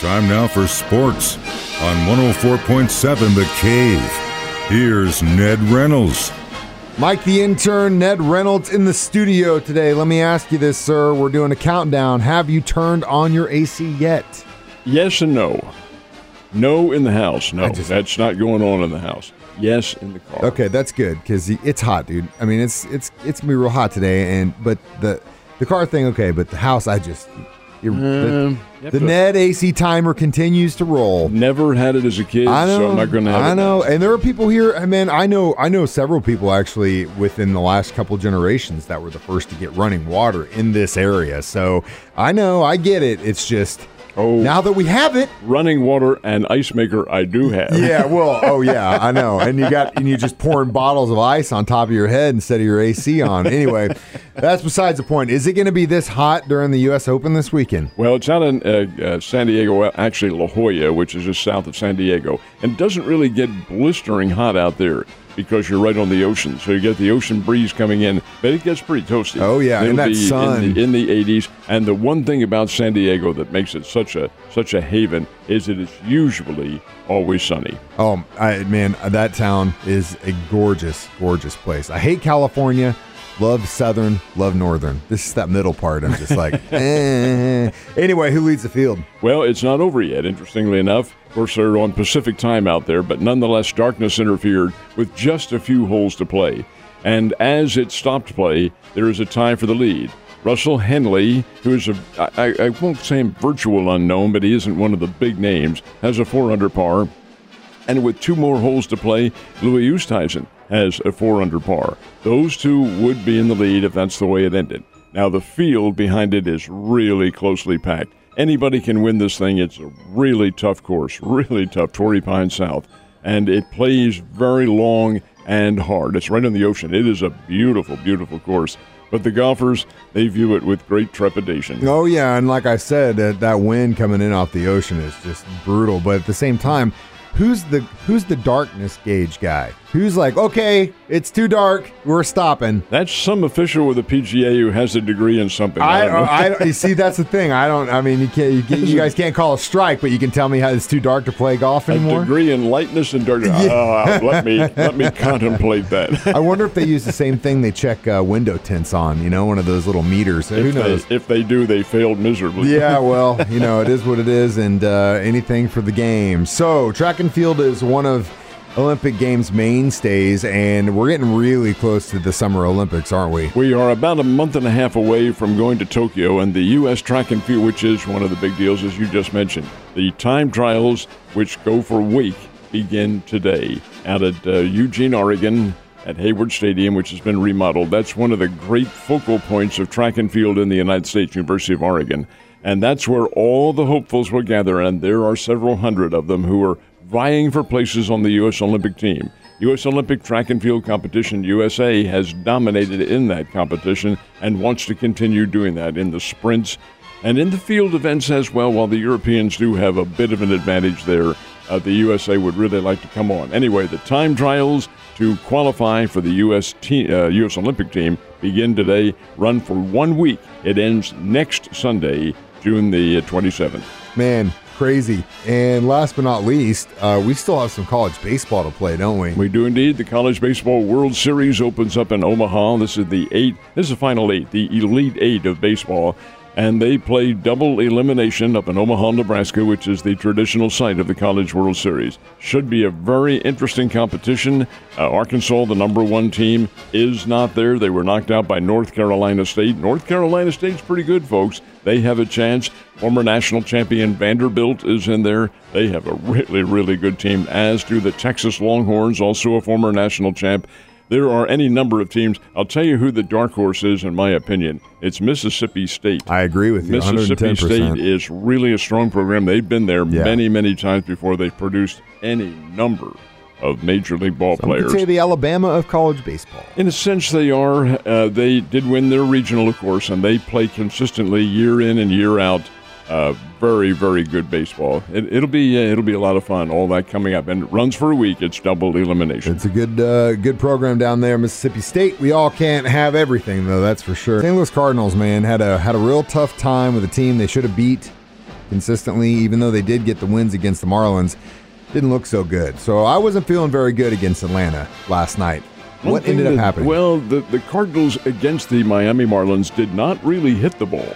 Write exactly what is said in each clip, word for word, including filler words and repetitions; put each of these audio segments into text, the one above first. Time now for sports on one oh four point seven The Cave. Here's Ned Reynolds. Mike the intern, Ned Reynolds in the studio today. Let me ask you this, sir. We're doing a countdown. Have you turned on your A C yet? Yes and no. No in the house. No, just, that's not going on in the house. Yes in the car. Okay, that's good because it's hot, dude. I mean, it's it's it's gonna be real hot today. And but the the car thing, okay. But the house, I just. It, um, the the Ned A C timer continues to roll. Never had it as a kid, know, so I'm not going to have it. I know, it and there are people here. I mean, I know, I know several people actually within the last couple generations that were the first to get running water in this area. So I know, I get it. It's just oh, now that we have it, running water and ice maker, I do have. Yeah, well, oh yeah, I know. And you got and you just pouring bottles of ice on top of your head instead of your A C on. Anyway. That's besides the point. Is it going to be this hot during the U S Open this weekend? Well, it's out in uh, uh, San Diego, actually La Jolla, which is just south of San Diego, and doesn't really get blistering hot out there because you're right on the ocean. So you get the ocean breeze coming in, but it gets pretty toasty. Oh, yeah, and that sun. In the, in the eighties. And the one thing about San Diego that makes it such a such a haven is that it's usually always sunny. Oh, I, man, that town is a gorgeous, gorgeous place. I hate California. Love Southern, love Northern. This is that middle part. I'm just like, eh. Anyway, who leads the field? Well, it's not over yet, interestingly enough. Of course, they're on Pacific time out there, but nonetheless, darkness interfered with just a few holes to play. And as it stopped play, there is a tie for the lead. Russell Henley, who is a, I, I won't say him virtual unknown, but he isn't one of the big names, has a four under par. And with two more holes to play, Louis Oosthuizen has a four under par. Those two would be in the lead if that's the way it ended. Now, the field behind it is really closely packed. Anybody can win this thing. It's a really tough course, really tough, Torrey Pines South. And it plays very long and hard. It's right on the ocean. It is a beautiful, beautiful course. But the golfers, they view it with great trepidation. Oh, yeah, and like I said, that, that wind coming in off the ocean is just brutal. But at the same time, Who's the who's the darkness gauge guy? Who's like, okay, it's too dark, we're stopping. That's some official with a P G A who has a degree in something. I, I don't. Know. I don't you see, that's the thing. I don't. I mean, you can't. You, you guys can't call a strike, but you can tell me how it's too dark to play golf anymore. A degree in lightness and darkness. Yeah. Oh, let me let me contemplate that. I wonder if they use the same thing. They check uh, window tints on. You know, one of those little meters. If Who knows? They, if they do, they failed miserably. Yeah. Well, you know, it is what it is, and uh, anything for the game. So track and field is one of Olympic Games mainstays, and we're getting really close to the Summer Olympics, aren't we? We are about a month and a half away from going to Tokyo, and the U S track and field, which is one of the big deals, as you just mentioned. The time trials, which go for a week, begin today out at uh, Eugene, Oregon, at Hayward Stadium, which has been remodeled. That's one of the great focal points of track and field in the United States, University of Oregon. And that's where all the hopefuls will gather, and there are several hundred of them who are vying for places on the U S Olympic team. U S Olympic Track and Field Competition U S A has dominated in that competition and wants to continue doing that in the sprints and in the field events as well. While the Europeans do have a bit of an advantage there, uh, the U S A would really like to come on. Anyway, the time trials to qualify for the U S, te- uh, U S Olympic team begin today, run for one week. It ends next Sunday, June the twenty-seventh. Man. Crazy. And last but not least, uh, we still have some college baseball to play, don't we? We do indeed. The College Baseball World Series opens up in Omaha. This is the eight. This is the final eight, the elite eight of baseball. And they play double elimination up in Omaha, Nebraska, which is the traditional site of the College World Series. Should be a very interesting competition. Uh, Arkansas, the number one team, is not there. They were knocked out by North Carolina State. North Carolina State's pretty good, folks. They have a chance. Former national champion Vanderbilt is in there. They have a really, really good team, as do the Texas Longhorns, also a former national champ. There are any number of teams. I'll tell you who the dark horse is, in my opinion. It's Mississippi State. I agree with you, Mississippi one hundred ten percent. State is really a strong program. They've been there yeah. many, many times before. They've produced any number of Major League ball Some players. Could say the Alabama of college baseball. In a sense, they are. Uh, they did win their regional, of course, and they play consistently year in and year out. Uh, very, very good baseball. It, it'll be uh, it'll be a lot of fun. All that coming up, and it runs for a week. It's double elimination. It's a good uh, good program down there, Mississippi State. We all can't have everything though, that's for sure. Saint Louis Cardinals, man, had a had a real tough time with a team they should have beat. consistently, even though they did get the wins against the Marlins, didn't look so good. So I wasn't feeling very good against Atlanta last night. One what ended that, up happening? Well, the, the Cardinals against the Miami Marlins did not really hit the ball.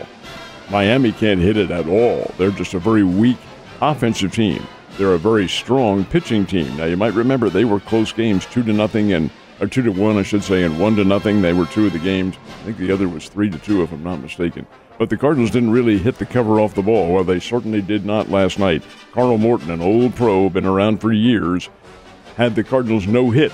Miami can't hit it at all. They're just a very weak offensive team. They're a very strong pitching team. Now, you might remember they were close games, two to nothing and or two to one, I should say, and one to nothing. They were two of the games. I think the other was three to two, if I'm not mistaken. But the Cardinals didn't really hit the cover off the ball. Well, they certainly did not last night. Carl Morton, an old pro, been around for years, had the Cardinals no hit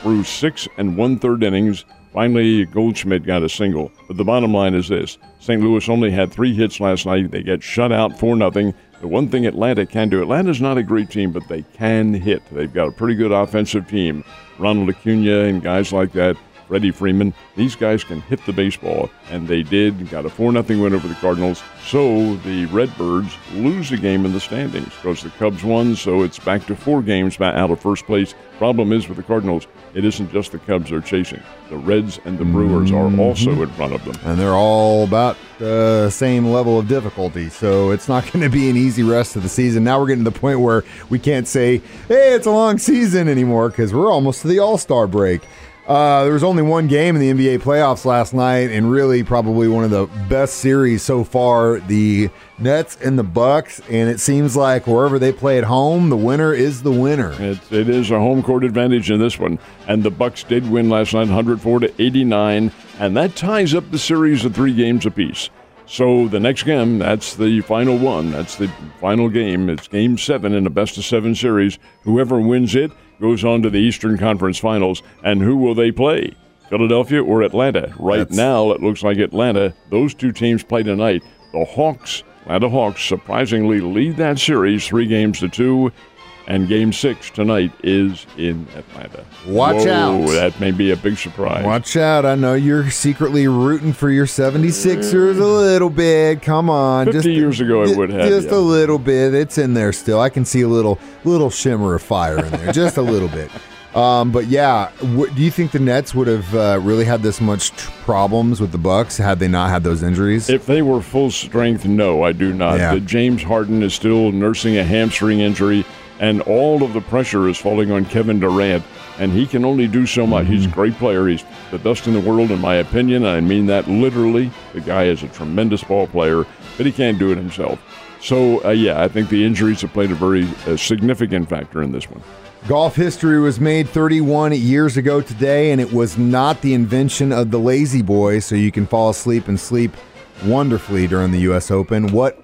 through six and one-third innings. Finally, Goldschmidt got a single. But the bottom line is this. Saint Louis only had three hits last night. They got shut out four nothing. The one thing Atlanta can do, Atlanta's not a great team, but they can hit. They've got a pretty good offensive team. Ronald Acuna and guys like that, Freddie Freeman, these guys can hit the baseball, and they did. Got a four nothing win over the Cardinals, so the Redbirds lose a game in the standings because the Cubs won, so it's back to four games out of first place. Problem is with the Cardinals, it isn't just the Cubs they're chasing. The Reds and the Brewers mm-hmm. are also in front of them. And they're all about the uh, same level of difficulty, so it's not going to be an easy rest of the season. Now we're getting to the point where we can't say, hey, it's a long season anymore because we're almost to the All-Star break. Uh, there was only one game in the N B A playoffs last night, and really probably one of the best series so far, the Nets and the Bucks, and it seems like wherever they play at home, the winner is the winner. It, it is a home court advantage in this one, and the Bucks did win last night, one hundred four to eighty-nine, and that ties up the series at three games apiece. So the next game, that's the final one, that's the final game, it's game seven in the best-of-seven series. Whoever wins it goes on to the Eastern Conference Finals, and who will they play? Philadelphia or Atlanta? Right That's... now, it looks like Atlanta. Those two teams play tonight. The Hawks, Atlanta Hawks, surprisingly lead that series three games to two, and game six tonight is in Atlanta. Watch Whoa, out. That may be a big surprise. Watch out. I know you're secretly rooting for your seventy-sixers a little bit. Come on. fifty just, years ago it d- would have. Just yeah. a little bit. It's in there still. I can see a little little shimmer of fire in there. Just a little bit. Um, but, yeah, w- do you think the Nets would have uh, really had this much tr- problems with the Bucks had they not had those injuries? If they were full strength, no, I do not. Yeah. The James Harden is still nursing a hamstring injury. And all of the pressure is falling on Kevin Durant, and he can only do so much. He's a great player. He's the best in the world, in my opinion. I mean that literally. The guy is a tremendous ball player, but he can't do it himself. So, uh, yeah, I think the injuries have played a very uh, significant factor in this one. Golf history was made thirty-one years ago today, and it was not the invention of the lazy boy, so you can fall asleep and sleep wonderfully during the U S Open. What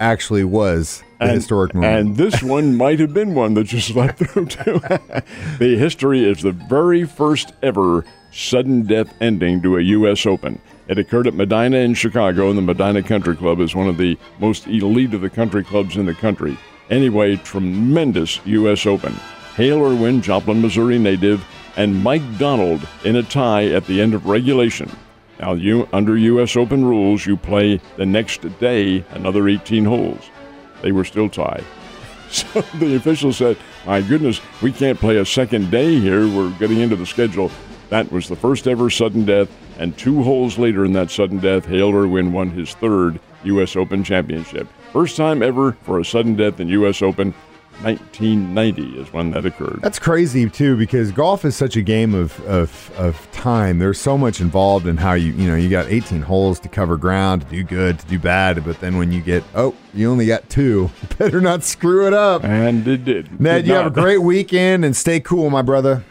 actually was the and, historic moment? And this one might have been one that you slept through, too. The history is the very first ever sudden death ending to a U S Open. It occurred at Medina in Chicago, and the Medina Country Club is one of the most elite of the country clubs in the country. Anyway, tremendous U S Open. Hale Irwin, Joplin, Missouri native, and Mike Donald in a tie at the end of regulation. Now, you, under U S Open rules, you play the next day another eighteen holes. They were still tied. So the official said, my goodness, we can't play a second day here. We're getting into the schedule. That was the first ever sudden death, and two holes later in that sudden death, Hale Irwin won his third U S Open championship. First time ever for a sudden death in U S Open. nineteen ninety is when that occurred. That's crazy, too, because golf is such a game of, of of time. There's so much involved in how you, you know, you got eighteen holes to cover ground, to do good, to do bad, but then when you get, oh, you only got two, you better not screw it up. And it did. Ned, did you not. Have a great weekend and stay cool, my brother.